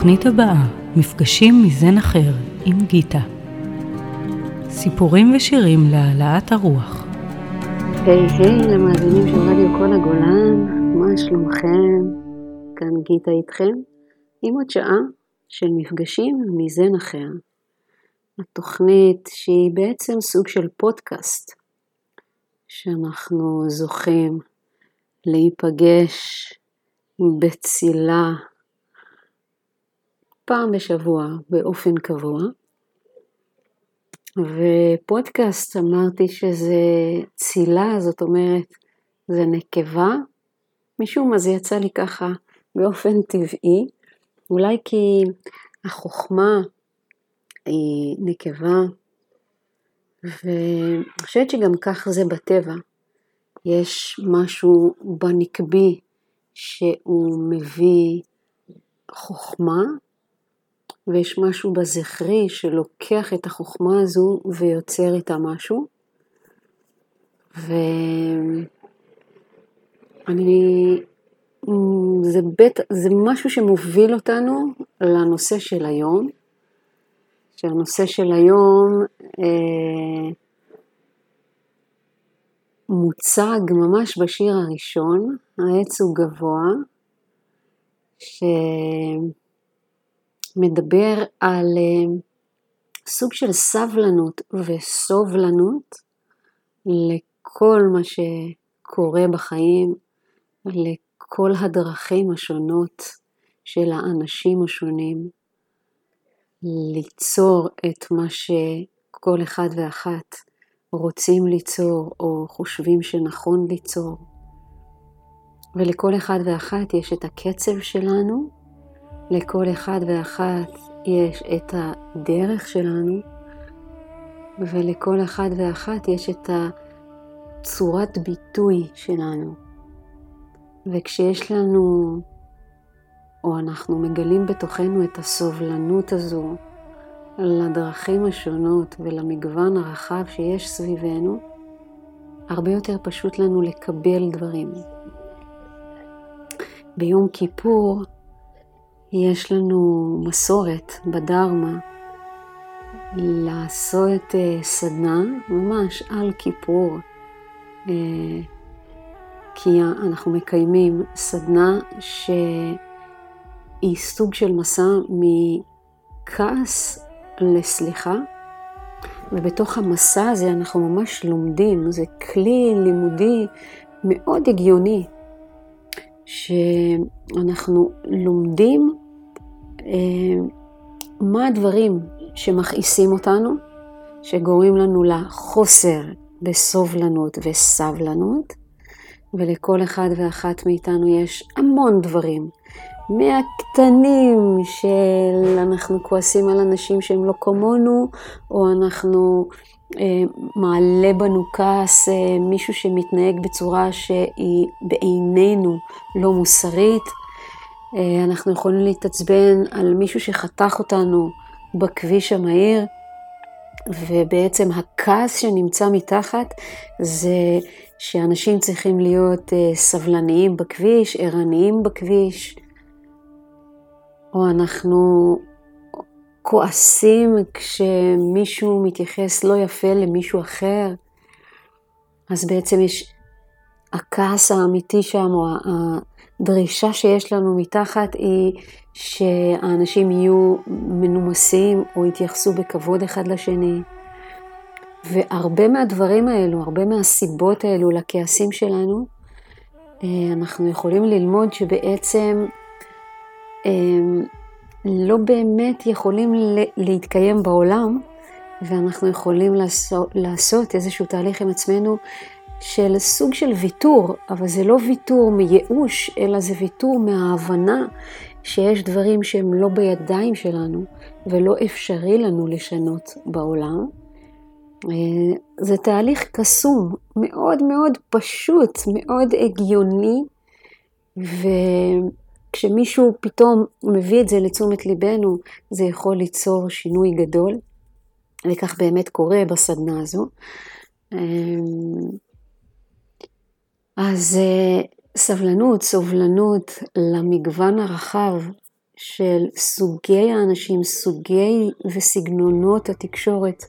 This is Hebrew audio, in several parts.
בתוכנית הבאה מפגשים מזן אחר עם גיטה. סיפורים ושירים להעלאת הרוח. היי למאזינים של רדיו קול הגולן, מה שלומכם? כאן גיטה איתכם עם עוד שעה של מפגשים מזן אחר. התוכנית שהיא בעצם סוג של פודקאסט שאנחנו זוכים להיפגש בצילה פעם בשבוע באופן קבוע. ופודקאסט אמרתי שזה צילה, זאת אומרת זה נקבה. משום מה זה יצא לי ככה באופן טבעי. אולי כי החוכמה היא נקבה. ואני חושבת שגם כך זה בטבע. יש משהו בנקבי שהוא מביא חוכמה. ויש משהו בזכרי שלוקח את החוכמה הזו ויוצר איתה משהו. זה משהו שמוביל אותנו לנושא של היום. שהנושא של היום מוצג ממש בשיר הראשון, העץ הוא גבוה, מדבר על סוג של סבלנות וסובלנות לכל מה שקורה בחיים, לכל הדרכים השונות של האנשים השונים, ליצור את מה שכל אחד ואחת רוצים ליצור או חושבים שנכון ליצור. ולכל אחד ואחת יש את הקצב שלנו, לכל אחד ואחת יש את הדרך שלנו, ולכל אחד ואחת יש את צורת ביטוי שלנו. וכשיש לנו, או אנחנו מגלים בתוכנו את הסובלנות הזו, לדרכים השונות ולמגוון הרחב שיש סביבנו, הרבה יותר פשוט לנו לקבל דברים. ביום כיפור, יש לנו מסורת בדרמה לעשות סדנה ממש על כיפור, כי אנחנו מקיימים סדנה שהיא סוג של מסע מכעס לסליחה, ובתוך המסע הזה אנחנו ממש לומדים, זה כלי לימודי מאוד הגיוני, שאנחנו לומדים מה הדברים שמכעיסים אותנו, שגורמים לנו לחוסר בסובלנות וסבלנות, ולכל אחד ואחת מאיתנו יש המון דברים, מהקטנים של אנחנו כועסים על אנשים שהם לא כמונו, או אנחנו מעלה בנו כעס, מישהו שמתנהג בצורה שהיא בעינינו לא מוסרית. אנחנו יכולים להתעצבן על מישהו שחתך אותנו בכביש המהיר, ובעצם הכעס שנמצא מתחת זה שאנשים צריכים להיות סבלניים בכביש, ערניים בכביש, או אנחנו כועסים כשמישהו מתייחס לא יפה למישהו אחר. אז בעצם יש הכעס האמיתי שם, או הדרישה שיש לנו מתחת היא שהאנשים יהיו מנומסים או יתייחסו בכבוד אחד לשני. והרבה מהדברים האלו, הרבה מהסיבות האלו לכעסים שלנו, אנחנו יכולים ללמוד שבעצם לא באמת יכולים להתקיים בעולם, ואנחנו יכולים לעשות איזשהו תהליך עם עצמנו של סוג של ויתור, אבל זה לא ויתור מייאוש, אלא זה ויתור מההבנה שיש דברים שהם לא בידיים שלנו, ולא אפשרי לנו לשנות בעולם. זה תהליך קסום, מאוד מאוד פשוט, מאוד הגיוני, כשמישהו פתאום מביא את זה לתשומת ליבנו, זה יכול ליצור שינוי גדול, וכך באמת קורה בסדנה הזו. אז סבלנות, סובלנות למגוון הרחב של סוגי האנשים, סוגי וסגנונות התקשורת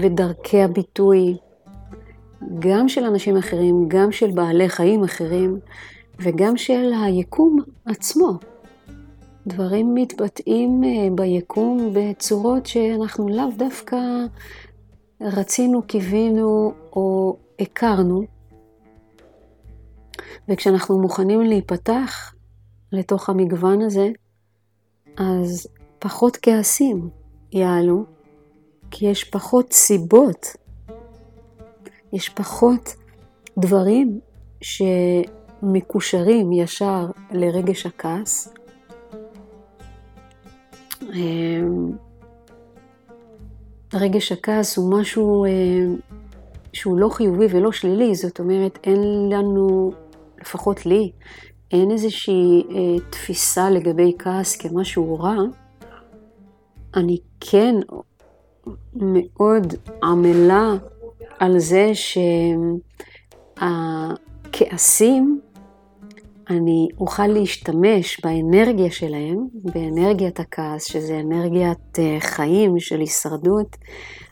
ודרכי הביטוי, גם של אנשים אחרים, גם של בעלי חיים אחרים וגם של היקום עצמו. דברים מתבטאים ביקום בצורות שאנחנו לאו דווקא רצינו, קיווינו או הכרנו. וכשאנחנו מוכנים להיפתח לתוך המגוון הזה, אז פחות כעסים יעלו, כי יש פחות סיבות, יש פחות דברים שמקושרים ישר לרגש הכעס. רגש הכעס הוא משהו שהוא לא חיובי ולא שלילי, זאת אומרת אין לנו, לפחות לי, אין איזושהי תפיסה לגבי כעס כמשהו רע. אני כן מאוד עמלה על זה שהכעסים, אני אוכל להשתמש באנרגיה שלהם, באנרגיית הכעס, שזה אנרגיית חיים של הישרדות,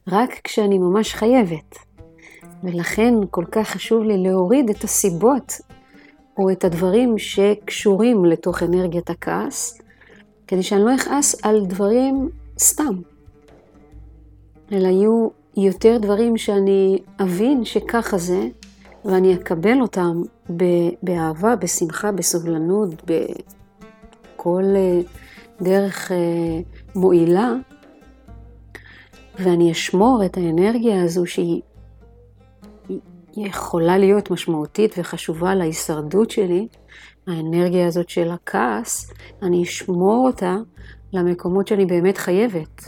רק כשאני ממש חייבת. ולכן כל כך חשוב לי להוריד את הסיבות או את הדברים שקשורים לתוך אנרגיית הכעס, כדי שאני לא אכעס על דברים סתם, אלא יהיו יותר דברים שאני אבין שככה זה, ואני אקבל אותם באהבה, בשמחה, בסובלנות, בכל דרך מועילה, ואני אשמור את האנרגיה הזו שהיא יכולה להיות משמעותית וחשובה להישרדות שלי. האנרגיה הזאת של הכעס, אני אשמור אותה למקומות שאני באמת חייבת.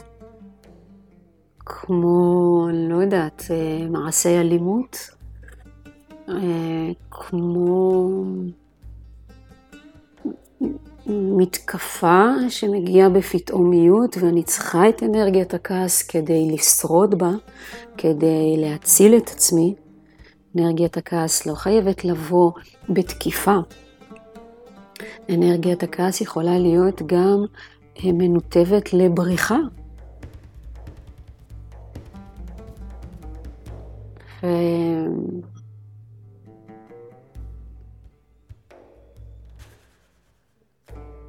כמו, לא יודעת, מעשי אלימות, כמו מתקפה שמגיעה בפתאומיות ואני צריכה את אנרגיית הכעס כדי לשרוד בה, כדי להציל את עצמי. אנרגיית הכעס לא חייבת לבוא בתקיפה. אנרגיית הכעס יכולה להיות גם מנותבת לבריחה.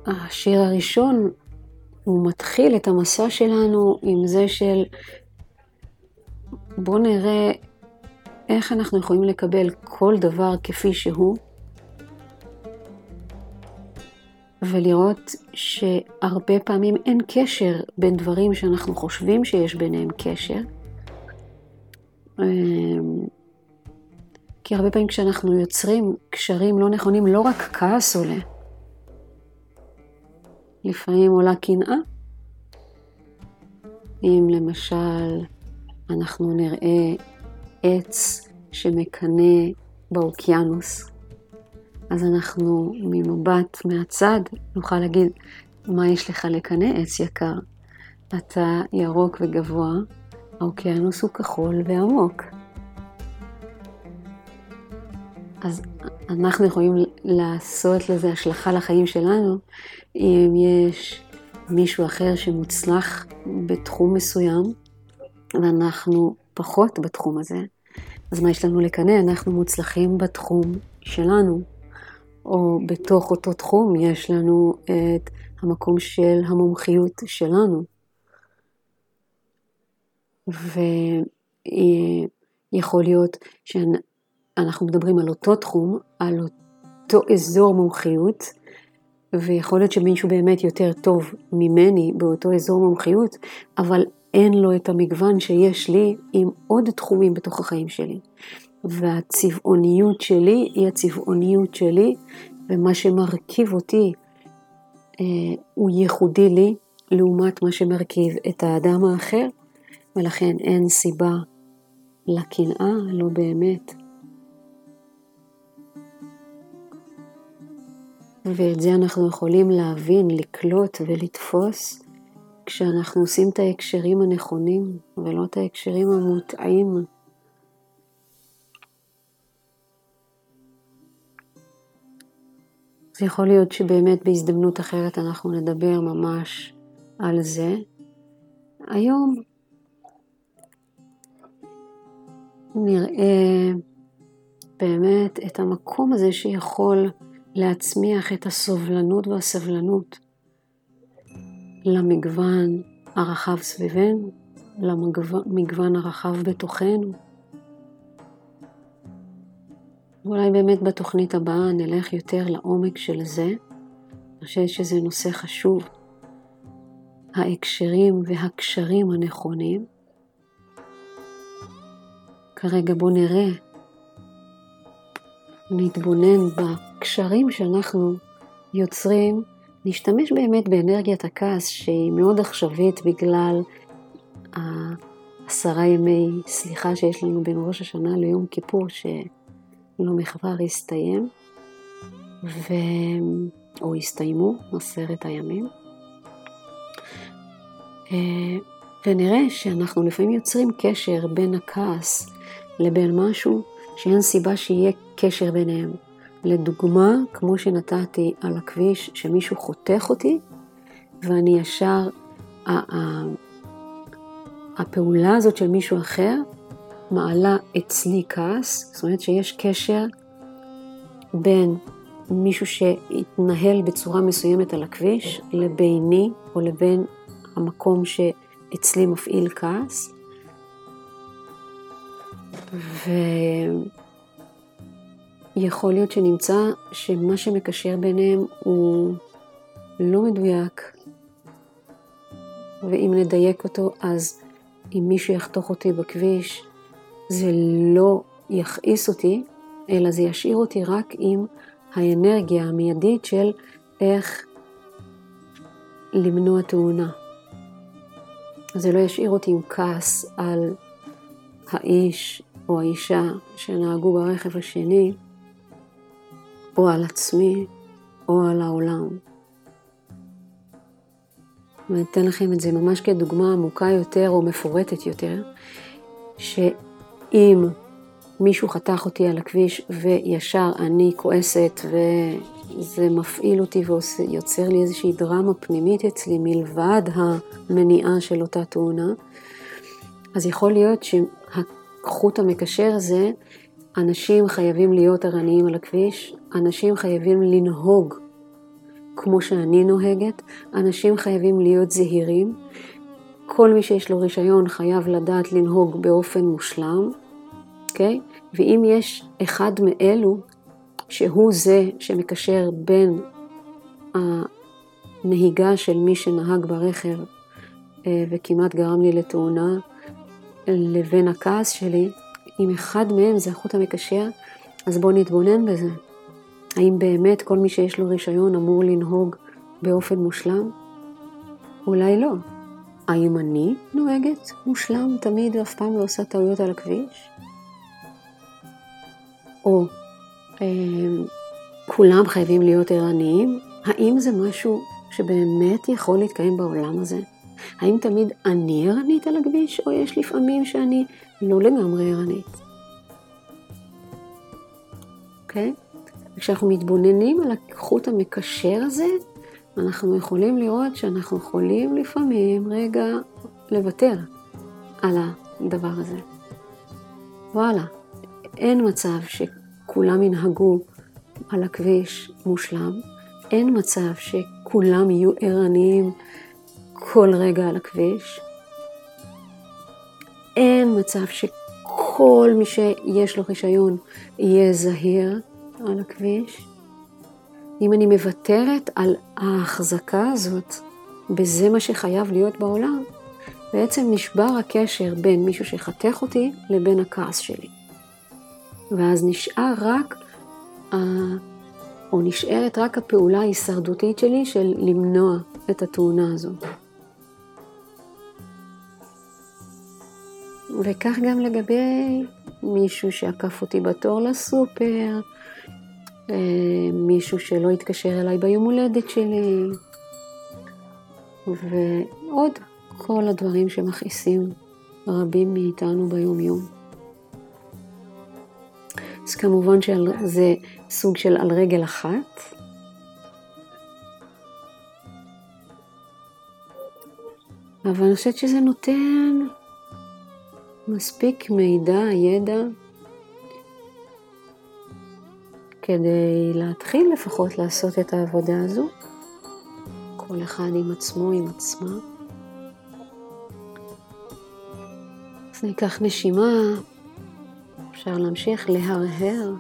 השיר הראשון הוא מתחיל את המסע שלנו עם זה של בוא נראה איך אנחנו יכולים לקבל כל דבר כפי שהוא, ולראות שהרבה פעמים אין קשר בין דברים שאנחנו חושבים שיש ביניהם קשר. כי הרבה פעמים כשאנחנו יוצרים קשרים לא נכונים, לא רק כעס עולה, לפעמים עולה קנאה. אם למשל אנחנו נראה עץ שמקנה באוקיינוס, אז אנחנו ממבט מהצד נוכל להגיד, מה יש לך לקנה עץ יקר? אתה ירוק וגבוה, האוקיינוס הוא כחול ועמוק. אז אנחנו יכולים לעשות לזה השלכה לחיים שלנו. אם יש מישהו אחר שמוצלח בתחום מסוים ואנחנו פחות בתחום הזה, אז מה יש לנו לקנה? אנחנו מוצלחים בתחום שלנו, או בתוך אותו תחום יש לנו את המקום של המומחיות שלנו. ויכול להיות שאנחנו מדברים על אותו תחום, על אותו אזור מומחיות, ויכול להיות שמישהו באמת יותר טוב ממני באותו אזור מומחיות, אבל אין לו את המגוון שיש לי עם עוד תחומים בתוך החיים שלי. והצבעוניות שלי היא הצבעוניות שלי, ומה שמרכיב אותי הוא ייחודי לי, לעומת מה שמרכיב את האדם האחר, ולכן אין סיבה לקנאה, לא באמת. ואת זה אנחנו יכולים להבין, לקלוט ולתפוס, כשאנחנו עושים את ההקשרים הנכונים ולא את ההקשרים המוטעים. אז יכול להיות שבאמת בהזדמנות אחרת אנחנו נדבר ממש על זה. היום נראה באמת את המקום הזה שיכול להצמיח את הסובלנות והסבלנות למגוון הרחב סביבנו, למגוון הרחב בתוכנו. אולי באמת בתוכנית הבאה נלך יותר לעומק של זה. אני חושבת שזה נושא חשוב. ההקשרים והקשרים הנכונים. כרגע בוא נראה, נתבונן בקשרים שאנחנו יוצרים, נשתמש באמת באנרגיית הכעס שהיא מאוד עכשווית בגלל ה10 ימי סליחה שיש לנו בין ראש השנה ליום כיפור שלא מכבר הסתיים או הסתיימו 10 הימים, ונראה שאנחנו לפעמים יוצרים קשר בין הכעס לבין משהו שאין סיבה שיהיה קשר ביניהם. לדוגמה, כמו שנתתי על הכביש שמישהו חותך אותי, ואני ישר, הפעולה הזאת של מישהו אחר מעלה אצלי כעס, זאת אומרת שיש קשר בין מישהו שהתנהל בצורה מסוימת על הכביש לביני או לבין המקום שאצלי מפעיל כעס. ויכול להיות שנמצא שמה שמקשר ביניהם הוא לא מדויק, ואם נדייק אותו, אז אם מישהו יחתוך אותי בכביש זה לא יכעיס אותי, אלא זה ישאיר אותי רק עם האנרגיה המיידית של איך למנוע תאונה. זה לא ישאיר אותי עם כעס על האיש או האישה שנהגו ברכב השני, או על עצמי, או על העולם. ואני אתן לכם את זה ממש כדוגמה עמוקה יותר או מפורטת יותר, שאם מישהו חתך אותי על הכביש וישר אני כועסת וזה מפעיל אותי ויוצר לי איזושהי דרמה פנימית אצלי מלבד המניעה של אותה תאונה, אז יכול להיות שהחוט המקשר זה, אנשים חייבים להיות ערניים על הכביש, אנשים חייבים לנהוג כמו שאני נוהגת, אנשים חייבים להיות זהירים, כל מי שיש לו רישיון חייב לדעת לנהוג באופן מושלם, אוקיי? ואם יש אחד מאלו שהוא זה שמקשר בין הנהיגה של מי שנהג ברכב וכמעט גרם לי לתאונה, לבין הכעס שלי, אם אחד מהם זה החוט המקשר, אז בואו נתבונן בזה. האם באמת כל מי שיש לו רישיון אמור לנהוג באופן מושלם? אולי לא. האם אני נוהגת מושלם תמיד ואף פעם לא עושה טעויות על הכביש? או כולם חייבים להיות ערניים? האם זה משהו שבאמת יכול להתקיים בעולם הזה? האם תמיד אני ערנית על הכביש, או יש לפעמים שאני לא לגמרי ערנית? אוקיי? כשאנחנו מתבוננים על החוט המקשר הזה, אנחנו יכולים לראות שאנחנו יכולים לפעמים רגע לוותר על הדבר הזה. וואלה, אין מצב שכולם ינהגו על הכביש מושלם, אין מצב שכולם יהיו ערניים כל רגע על הכביש. אין מצב שכל מי שיש לו רישיון יהיה זהיר על הכביש. אם אני מבטרת על ההחזקה הזאת, בזה מה שחייב להיות בעולם, בעצם נשבר הקשר בין מישהו שחתך אותי לבין הכעס שלי. ואז נשאר רק, או נשארת רק הפעולה ההישרדותית שלי של למנוע את התאונה הזאת. וכך גם לגבי מישהו שעקף אותי בתור לסופר, מישהו שלא התקשר אליי ביום הולדת שלי, ועוד כל הדברים שמכעיסים רבים מאיתנו ביום יום. אז כמובן שזה סוג של על רגל אחת, אבל אני חושבת שזה נותן מספיק מידע, ידע, כדי להתחיל לפחות לעשות את העבודה הזו. כל אחד עם עצמו, עם עצמה. אז ניקח נשימה, אפשר להמשיך להרהר.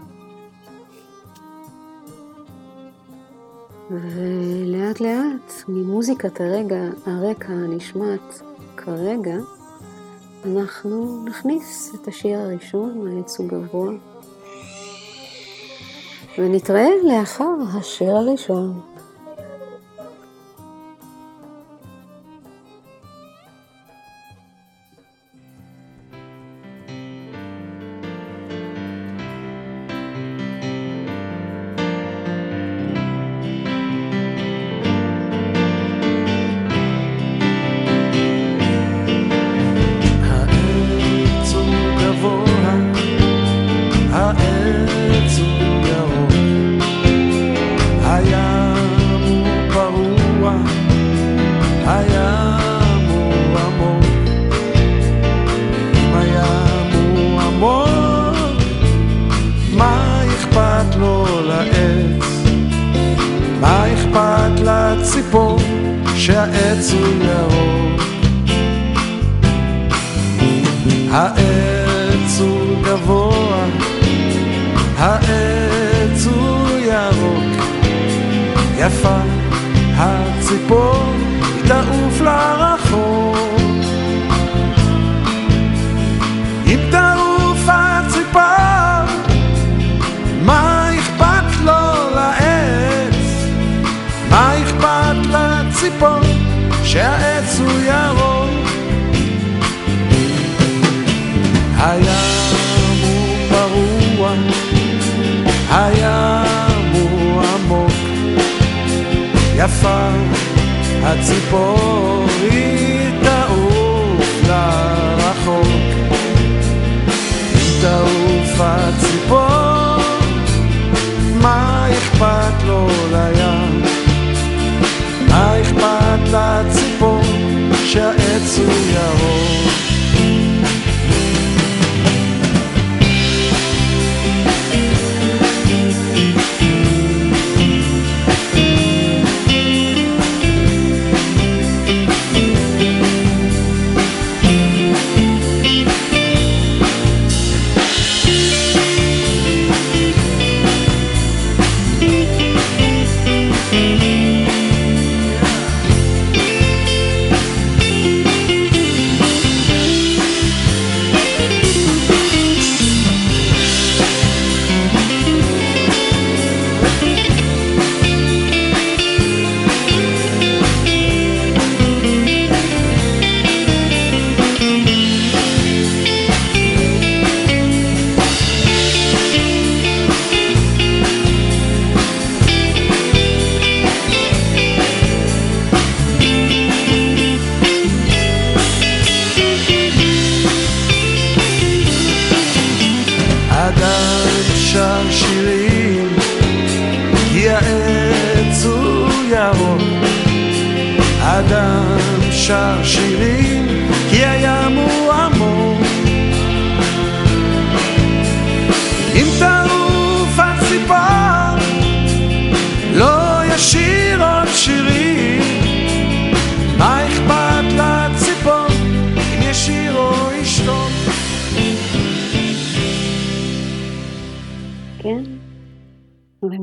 ולאט לאט, ממוזיקת הרקע נשמעת כרגע, אנחנו נכניס את השיר הראשון, העץ הוא גבוה, ונתראה לאחר השיר הראשון.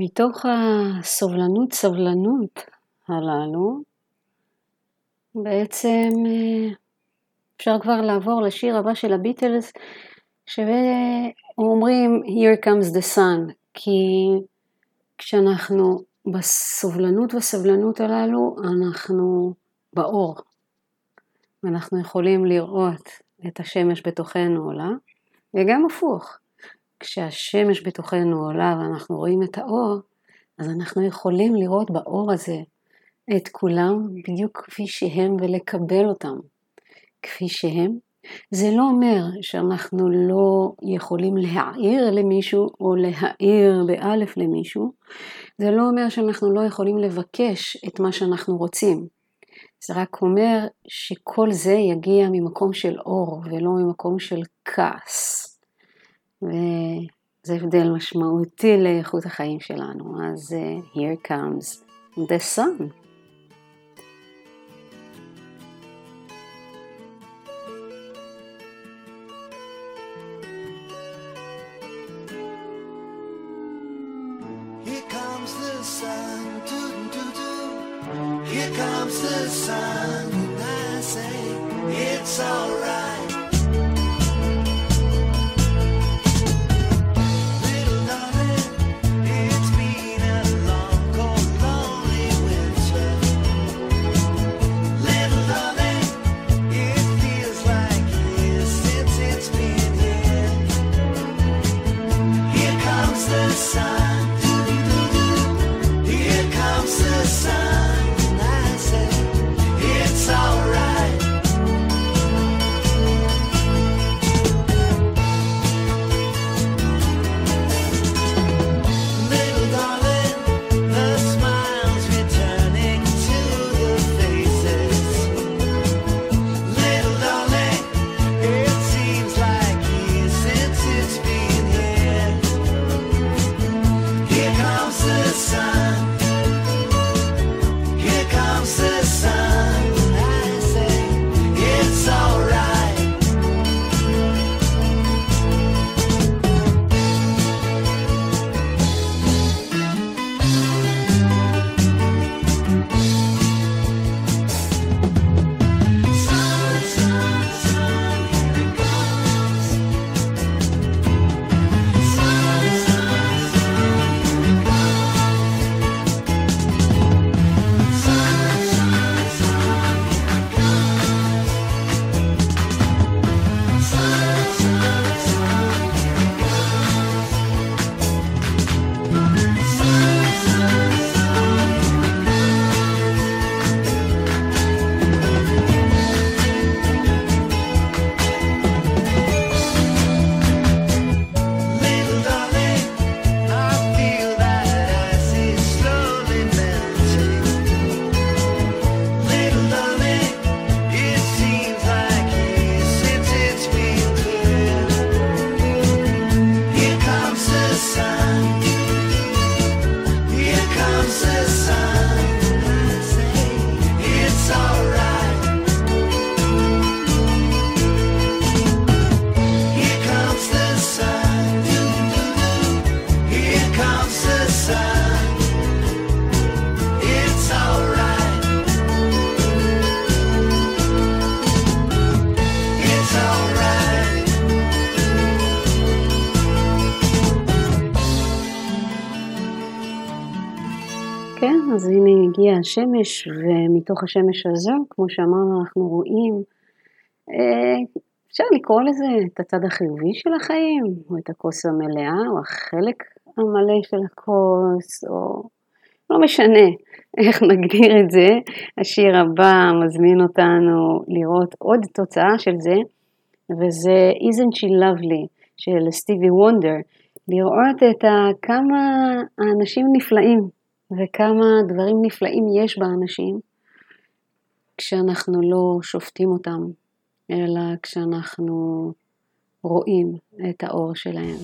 מתוך הסובלנות הללו, בעצם אפשר כבר לעבור לשיר הבא של הביטלס, שאומרים Here Comes the Sun, כי כשאנחנו בסובלנות וסבלנות הללו, אנחנו באור, ואנחנו יכולים לראות את השמש בתוכנו עולה, וגם הפוך. כשהשמש בתוכנו עולה ואנחנו רואים את האור, אז אנחנו יכולים לראות באור הזה את כולם בדיוק כפי שהם ולקבל אותם כפי שהם. זה לא אומר שאנחנו לא יכולים להעיר למישהו או להעיר באלף למישהו. זה לא אומר שאנחנו לא יכולים לבקש את מה שאנחנו רוצים. זה רק אומר שכל זה יגיע ממקום של אור ולא ממקום של כעס. וזה הבדל משמעותי לאיכות החיים שלנו. אז here comes the sun. אז הנה הגיעה השמש, ומתוך השמש הזו, כמו שאמרנו, אנחנו רואים, אפשר לקרוא לזה את הצד החיובי של החיים, או את הכוס המלאה, או החלק המלא של הכוס, או לא משנה איך נגדיר את זה. השיר הבא מזמין אותנו לראות עוד תוצאה של זה, וזה Isn't She Lovely של סטיבי וונדר, לראות את כמה האנשים נפלאים, וכמה דברים נפלאים יש באנשים, כשאנחנו לא שופטים אותם, אלא כשאנחנו רואים את האור שלהם.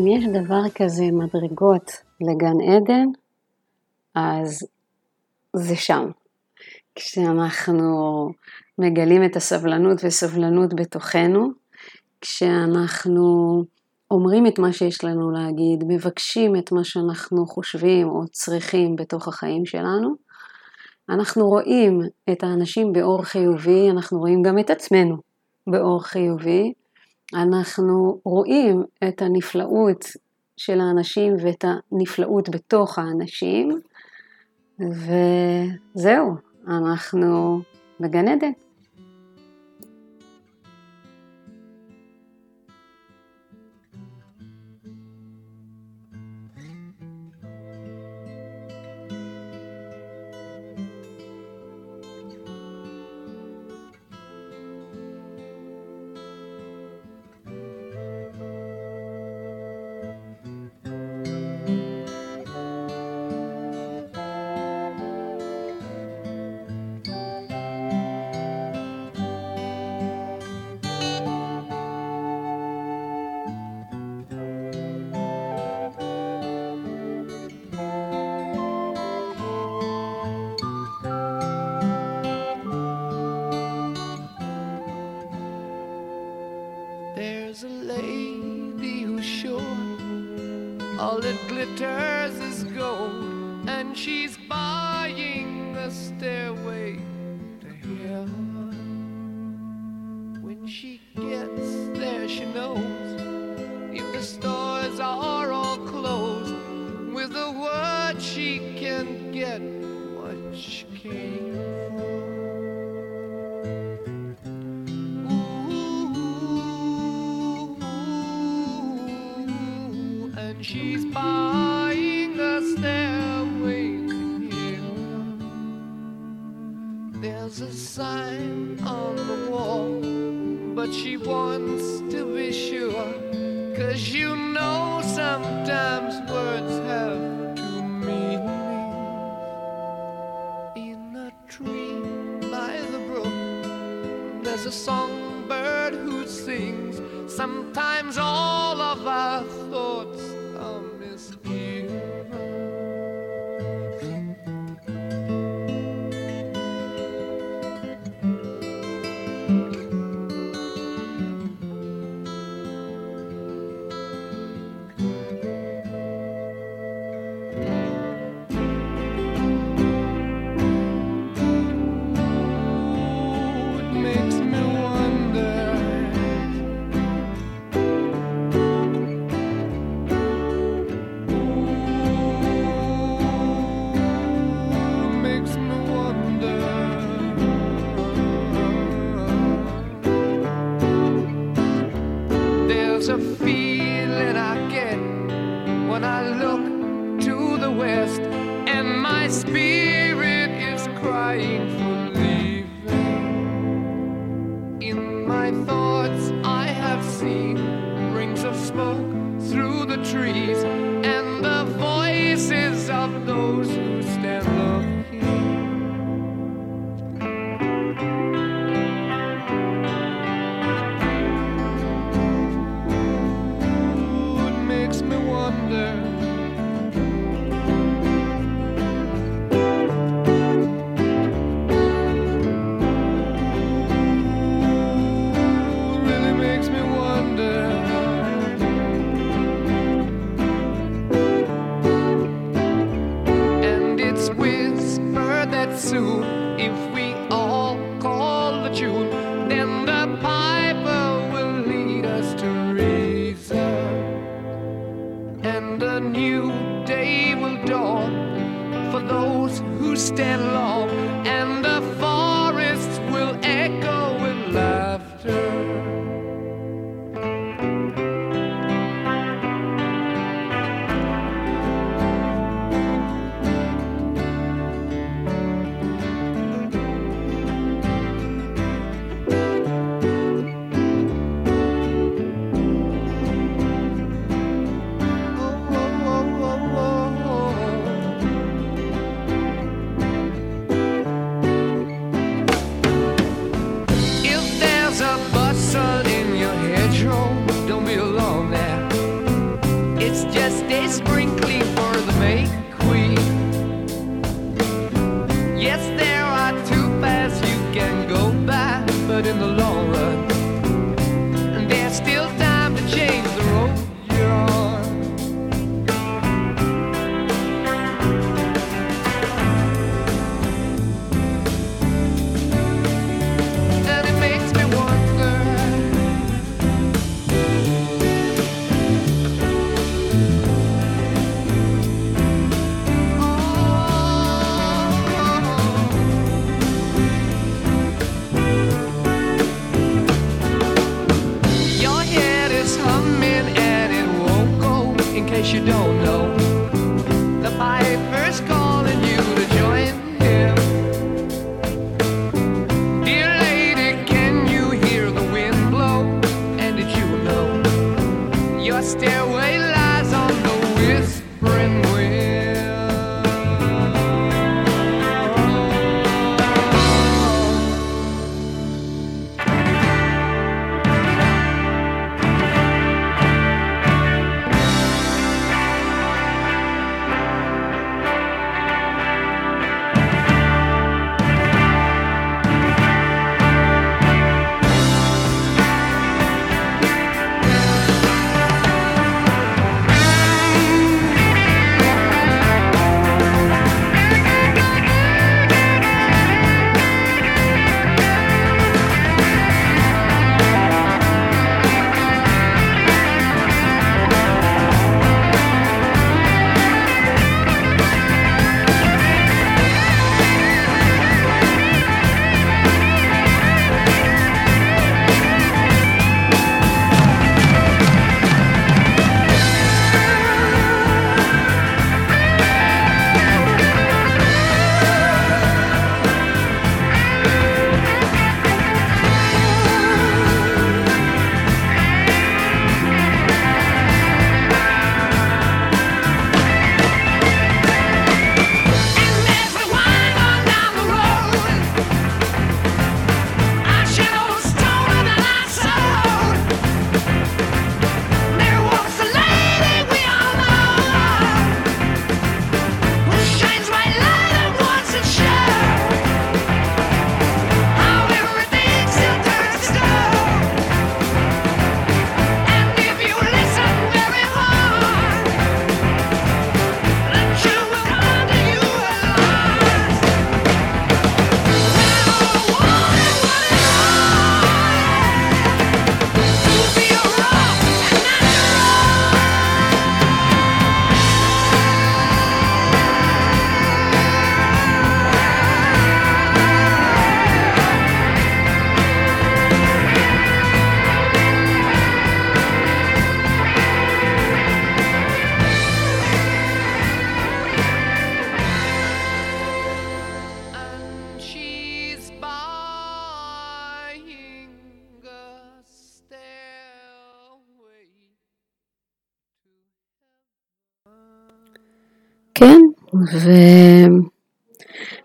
אם יש דבר כזה מדרגות לגן עדן, אז זה שם. כשאנחנו מגלים את הסבלנות וסבלנות בתוכנו, כשאנחנו אומרים את מה שיש לנו להגיד, מבקשים את מה שאנחנו חושבים או צריכים בתוך החיים שלנו, אנחנו רואים את האנשים באור חיובי, אנחנו רואים גם את עצמנו באור חיובי, אנחנו רואים את הנפלאות של האנשים ואת הנפלאות בתוך האנשים, וזהו, אנחנו בגן עדן. case you don't know, the piper's calling you to join him. Dear lady, can you hear the wind blow? And did you know your stairway lies on the whispering wind?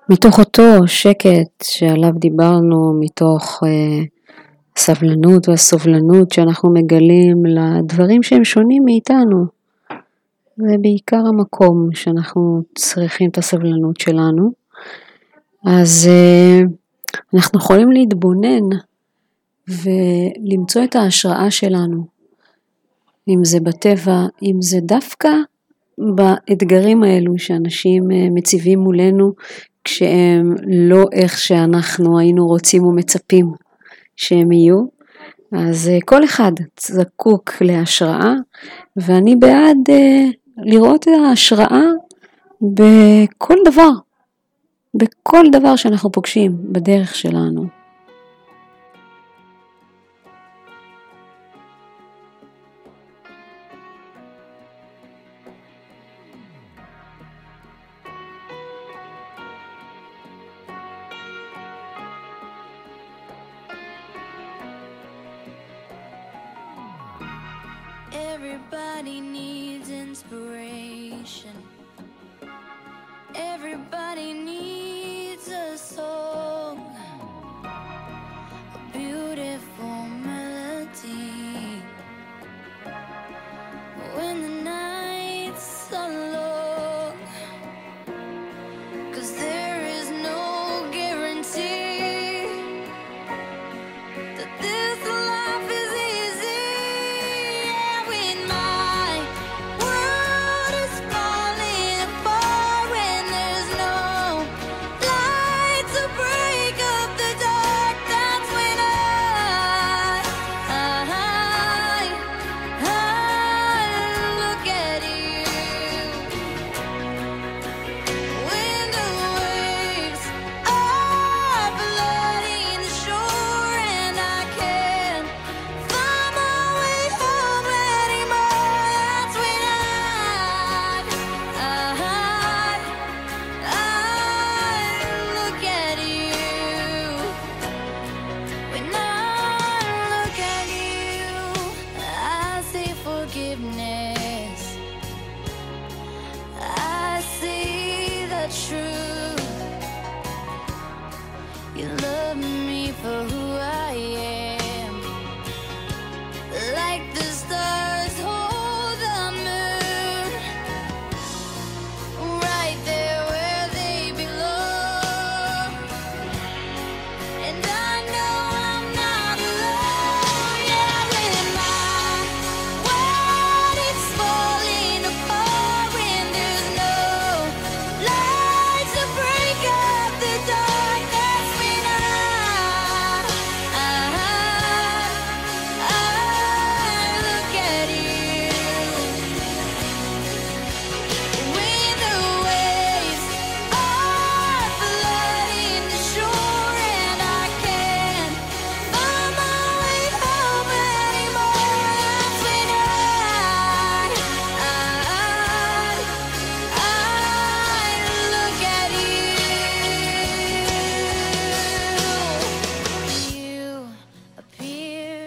ומתוך אותו שקט שעליו דיברנו, מתוך סבלנות והסובלנות שאנחנו מגלים לדברים שהם שונים מאיתנו, זה בעיקר המקום שאנחנו צריכים את הסבלנות שלנו. אז אנחנו יכולים להתבונן ולמצוא את ההשראה שלנו, אם זה בטבע, אם זה דווקא באתגרים האלו שאנשים מציבים מולנו כשהם לא איך שאנחנו היינו רוצים ומצפים שהם יהיו. אז כל אחד זקוק להשראה, ואני בעד לראות ההשראה בכל דבר, בכל דבר שאנחנו פוגשים בדרך שלנו. Everybody needs inspiration. Everybody needs a song, a beautiful melody. When the nights are long, 'cause there is no guarantee that this life is easy. World is falling apart when there's no true. You love me for who I am, like the stars hold the moon, right there where they belong. And I know I'm not alone. Yeah, when my world is falling apart, when there's no light to break up the dark, that's when I look at you. When the waves are flooding the shore and I can't find my way home anymore, that's when I look at you. You appear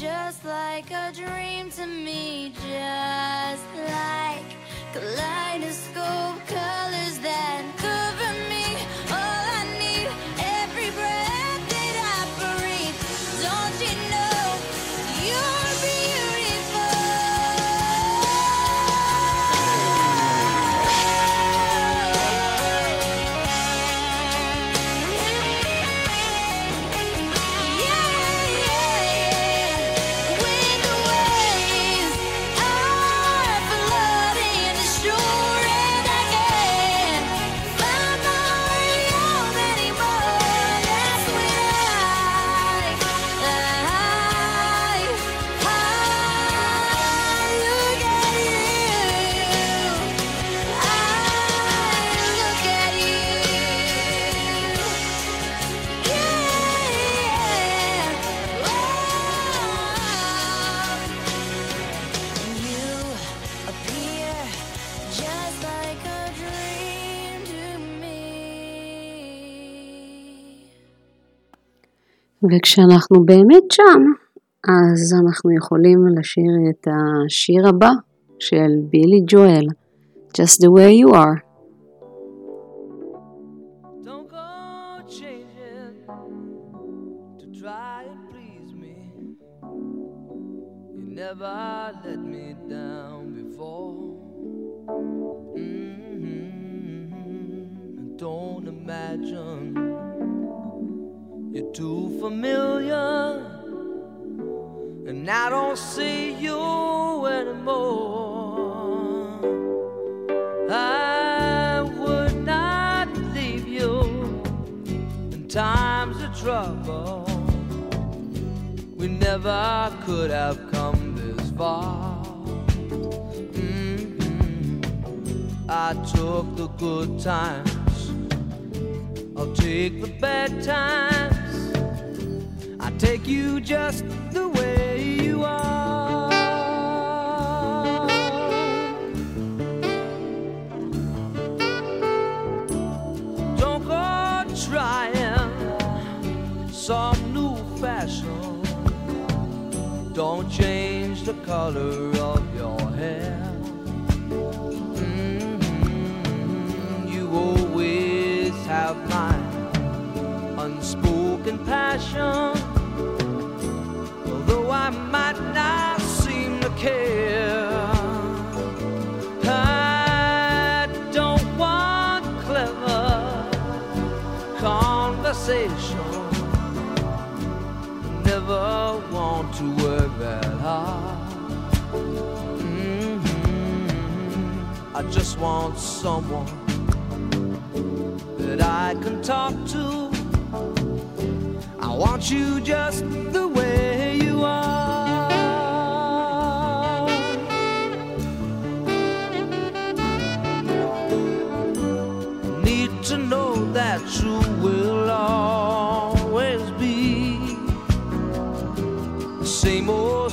just like a dream to me, just like kaleidoscope colors that cover me. All I need, every breath that I breathe. Don't you know you're beautiful? Yeah, yeah, yeah. When the waves are flooding the shore and I can't find my way home anymore, that's when I look at you. I look at you. Yeah, yeah. Oh. And you appear just like a dream to me. וכשאנחנו באמת שם, אז אנחנו יכולים לשיר את השיר הבא של בילי ג'ואל, Just the way you are. Don't go changing to try and please me. You never let me down before. And don't imagine you're too familiar, and I don't see you anymore. I would not leave you in times of trouble. We never could have come this far. I took the good times, I'll take the bad times. I take you just the way you are. Don't go trying some new fashion. Don't change the color of your hair. You always have my unspoken passion, although I might not seem to care. I don't want clever conversation. Never want to work that hard. I just want someone that I can talk to. I want you just the way you are. Need to know that you will always be the same old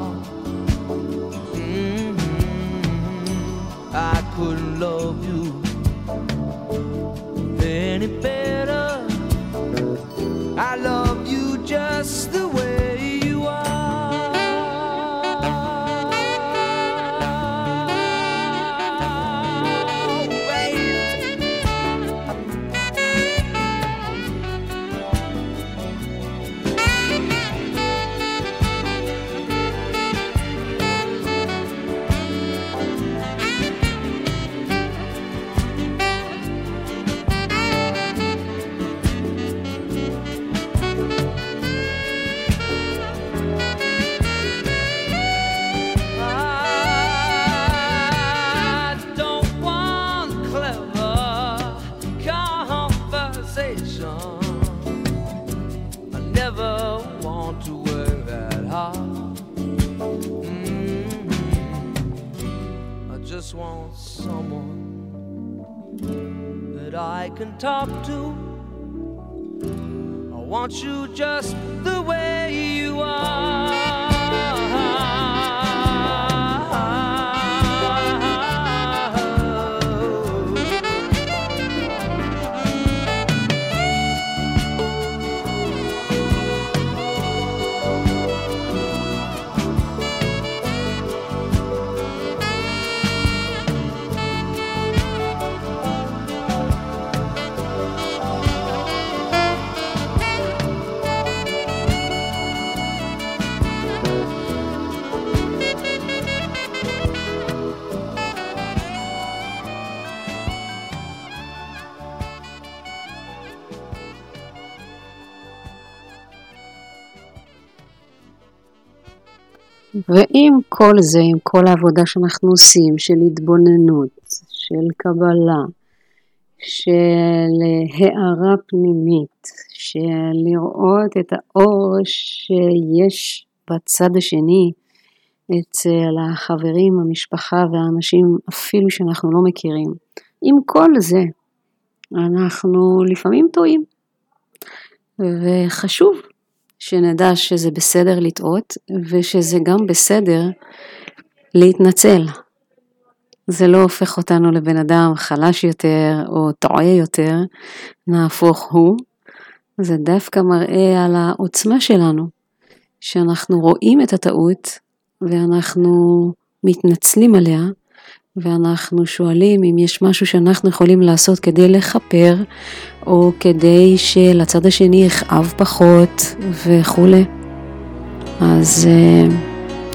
Mm-hmm. I couldn't love you any better. I love you just the way you are. I just want someone that I can talk to. I want you just the way you are. ועם כל זה, עם כל העבודה שאנחנו עושים, של התבוננות, של קבלה, של הערה פנימית, של לראות את האור שיש בצד השני, אצל החברים, המשפחה והאנשים אפילו שאנחנו לא מכירים. עם כל זה, אנחנו לפעמים טועים, וחשוב שנדע שזה בסדר לטעות, ושזה גם בסדר להתנצל. זה לא הופך אותנו לבן אדם חלש יותר, או טועה יותר, נהפוך הוא. זה דווקא מראה על העוצמה שלנו, שאנחנו רואים את הטעות, ואנחנו מתנצלים עליה, ואנחנו שואלים אם יש משהו שאנחנו יכולים לעשות כדי לחפר, או כדי שלצד השני יכאב פחות וכו'. אז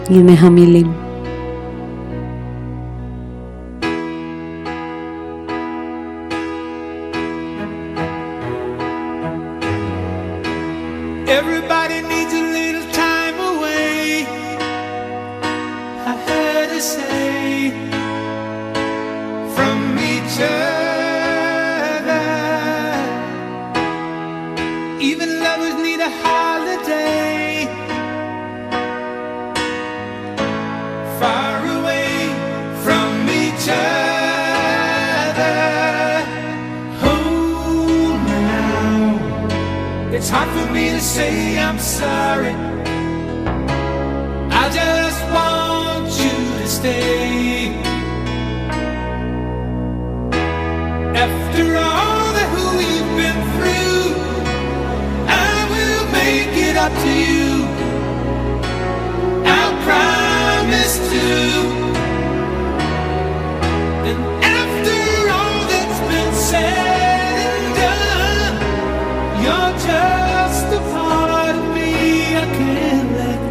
הנה המילים. Everybody needs a little time away, I heard her say, from each other. Even lovers need a holiday, far away from each other. Hold me now, it's hard for me to say I'm sorry, I just want you to stay. After all that we've been through, I will make it up to you, I'll promise to. And after all that's been said and done, you're just a part of me I can't let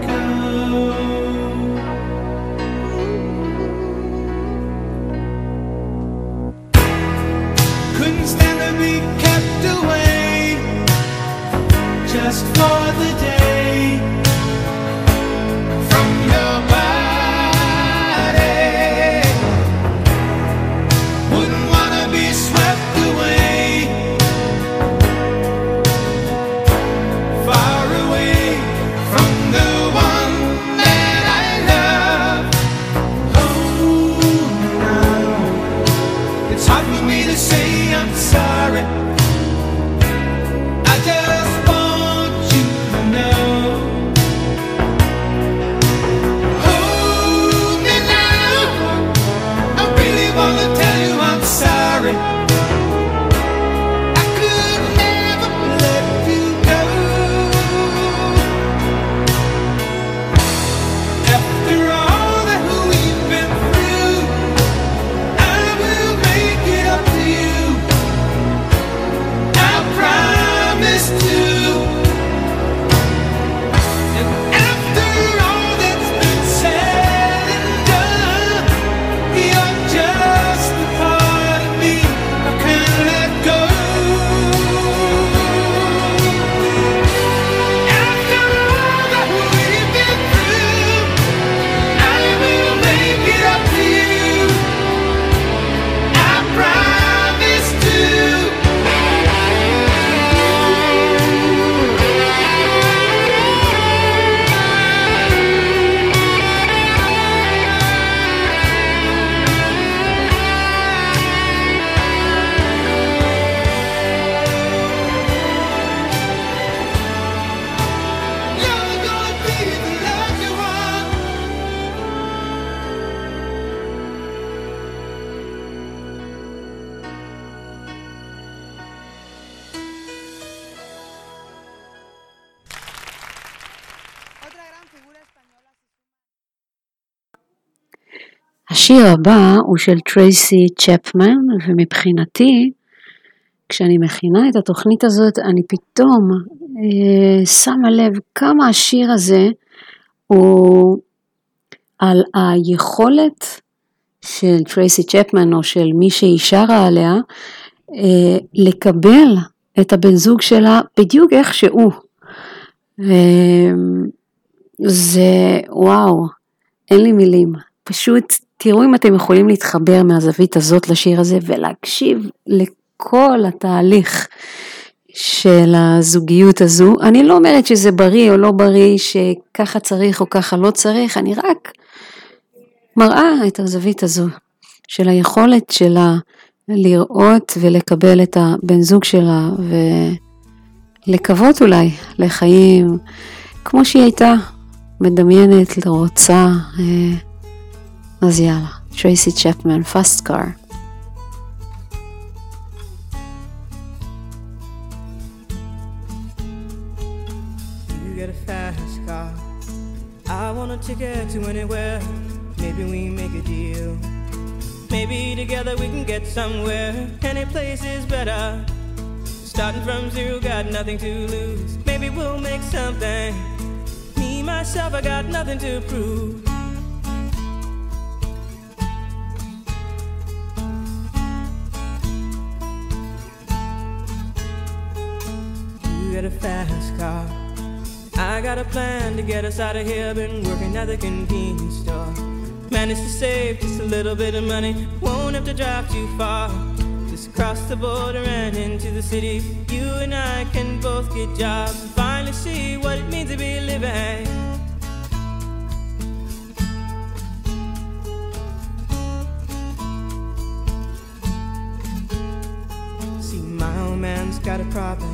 be kept away just for the day. השיר הבא הוא של טרייסי צ'פמן, ומבחינתי, כשאני מכינה את התוכנית הזאת, אני פתאום שמה לב כמה השיר הזה הוא על היכולת של טרייסי צ'פמן או של מי שהשארה עליה, לקבל את הבן זוג שלה בדיוק איך שהוא. זה וואו, אין לי מילים. פשוט תראו אם אתם יכולים להתחבר מהזווית הזאת לשיר הזה ולהקשיב לכל התהליך של הזוגיות הזו. אני לא אומרת שזה בריא או לא בריא, שככה צריך או ככה לא צריך, אני רק מראה את הזווית הזו של היכולת שלה לראות ולקבל את הבן זוג שלה ולקוות אולי לחיים כמו שהיא הייתה מדמיינת, רוצה. אז יאללה, טרייסי צ'פמן, Fast Car. I want a ticket to anywhere. Maybe we make a deal. Maybe together we can get somewhere. Any place is better. Starting from zero, got nothing to lose. Maybe we'll make something. Me, myself, I got nothing to prove. You got a fast car. I got a plan to get us out of here. Been working at the convenience store. Managed to save just a little bit of money. Won't have to drive too far. Just cross the border and into the city. You and I can both get jobs and finally see what it means to be living. See, my old man's got a problem.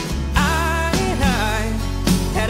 Had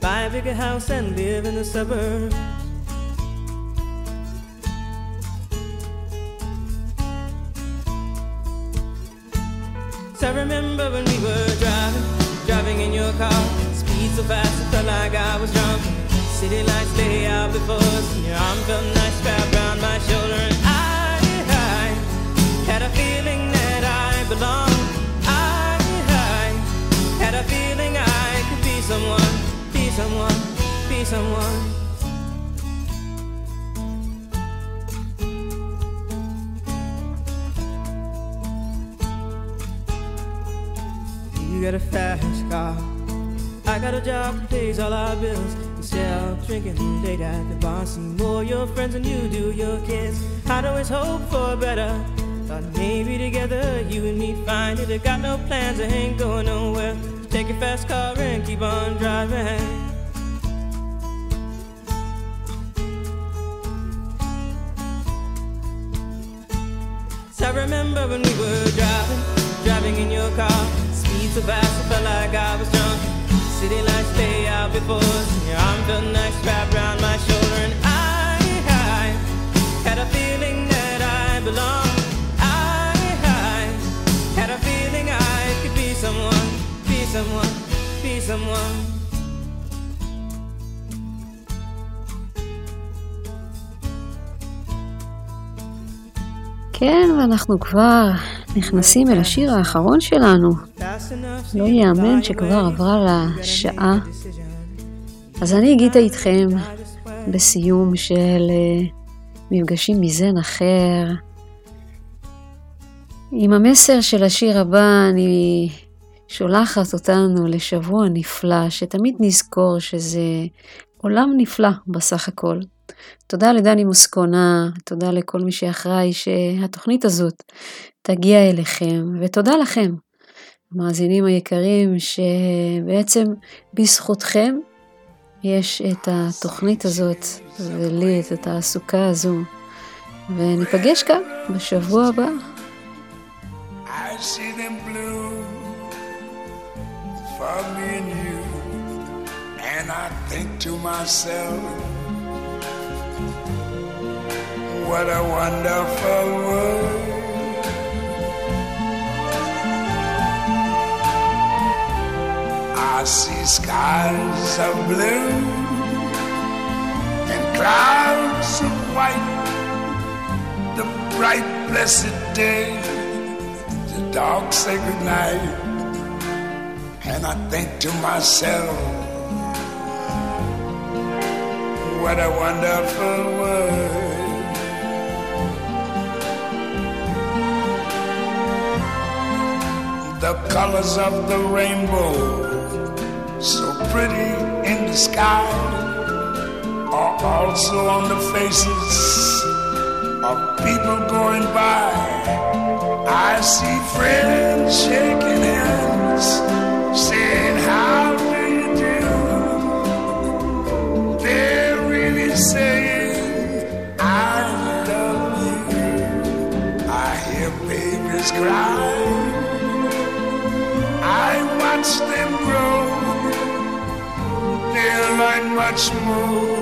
buy a bigger house and live in the suburbs. So I remember when we were driving in your car. Speed so fast I felt like I was drunk. City lights lay out before us, and your arm felt nice wrapped around my shoulder. And I had a feeling that I belonged. Had a feeling I could be someone, be someone, be someone. You got a fast car. I got a job that pays all our bills. Instead of drinking late at the bar, see more your friends than you do your kids. I'd always hope for better. Thought maybe together you and me find it. I got no plans, I ain't going nowhere. Take your fast car and keep on driving. So I remember when we were driving in your car. Speed so fast, I felt like I was drunk. City lights lay out before us, and your arm felt nice wrapped around my shoulder. And I had a feeling that I belonged. someone. כן, ואנחנו כבר נכנסים אל השיר האחרון שלנו. לא יאמן שכבר עברה לשעה. אז אני גיטה איתכם בסיום של מפגשים מזן אחר. עם המסר של השיר הבא אני שולחת אותנו לשבוע נפלא, שתמיד נזכור שזה עולם נפלא בסך הכל. תודה לדני מוסקונה, תודה לכל מי שאחראי שהתוכנית הזאת תגיע אליכם, ותודה לכם, המאזינים היקרים, שבעצם בזכותכם יש את התוכנית הזאת ולי את התעסוקה הזו, וניפגש כאן בשבוע הבא. I see them blue for me and you, and I think to myself, what a wonderful world. I see skies of blue and clouds of white, the bright blessed day, the dogs say goodnight, and I think to myself, what a wonderful world. The colors of the rainbow, so pretty in the sky, are also on the faces of people going by. I see friends shaking hands, saying how do you do. They're really saying I love you. I hear babies cry, I watch them grow. They'll learn much more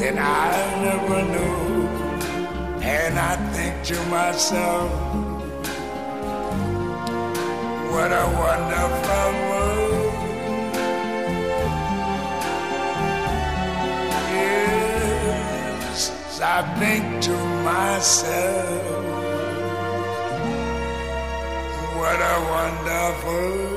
than I never knew. And I think to myself, what a wonderful world. Yes, I think to myself, what a wonderful world.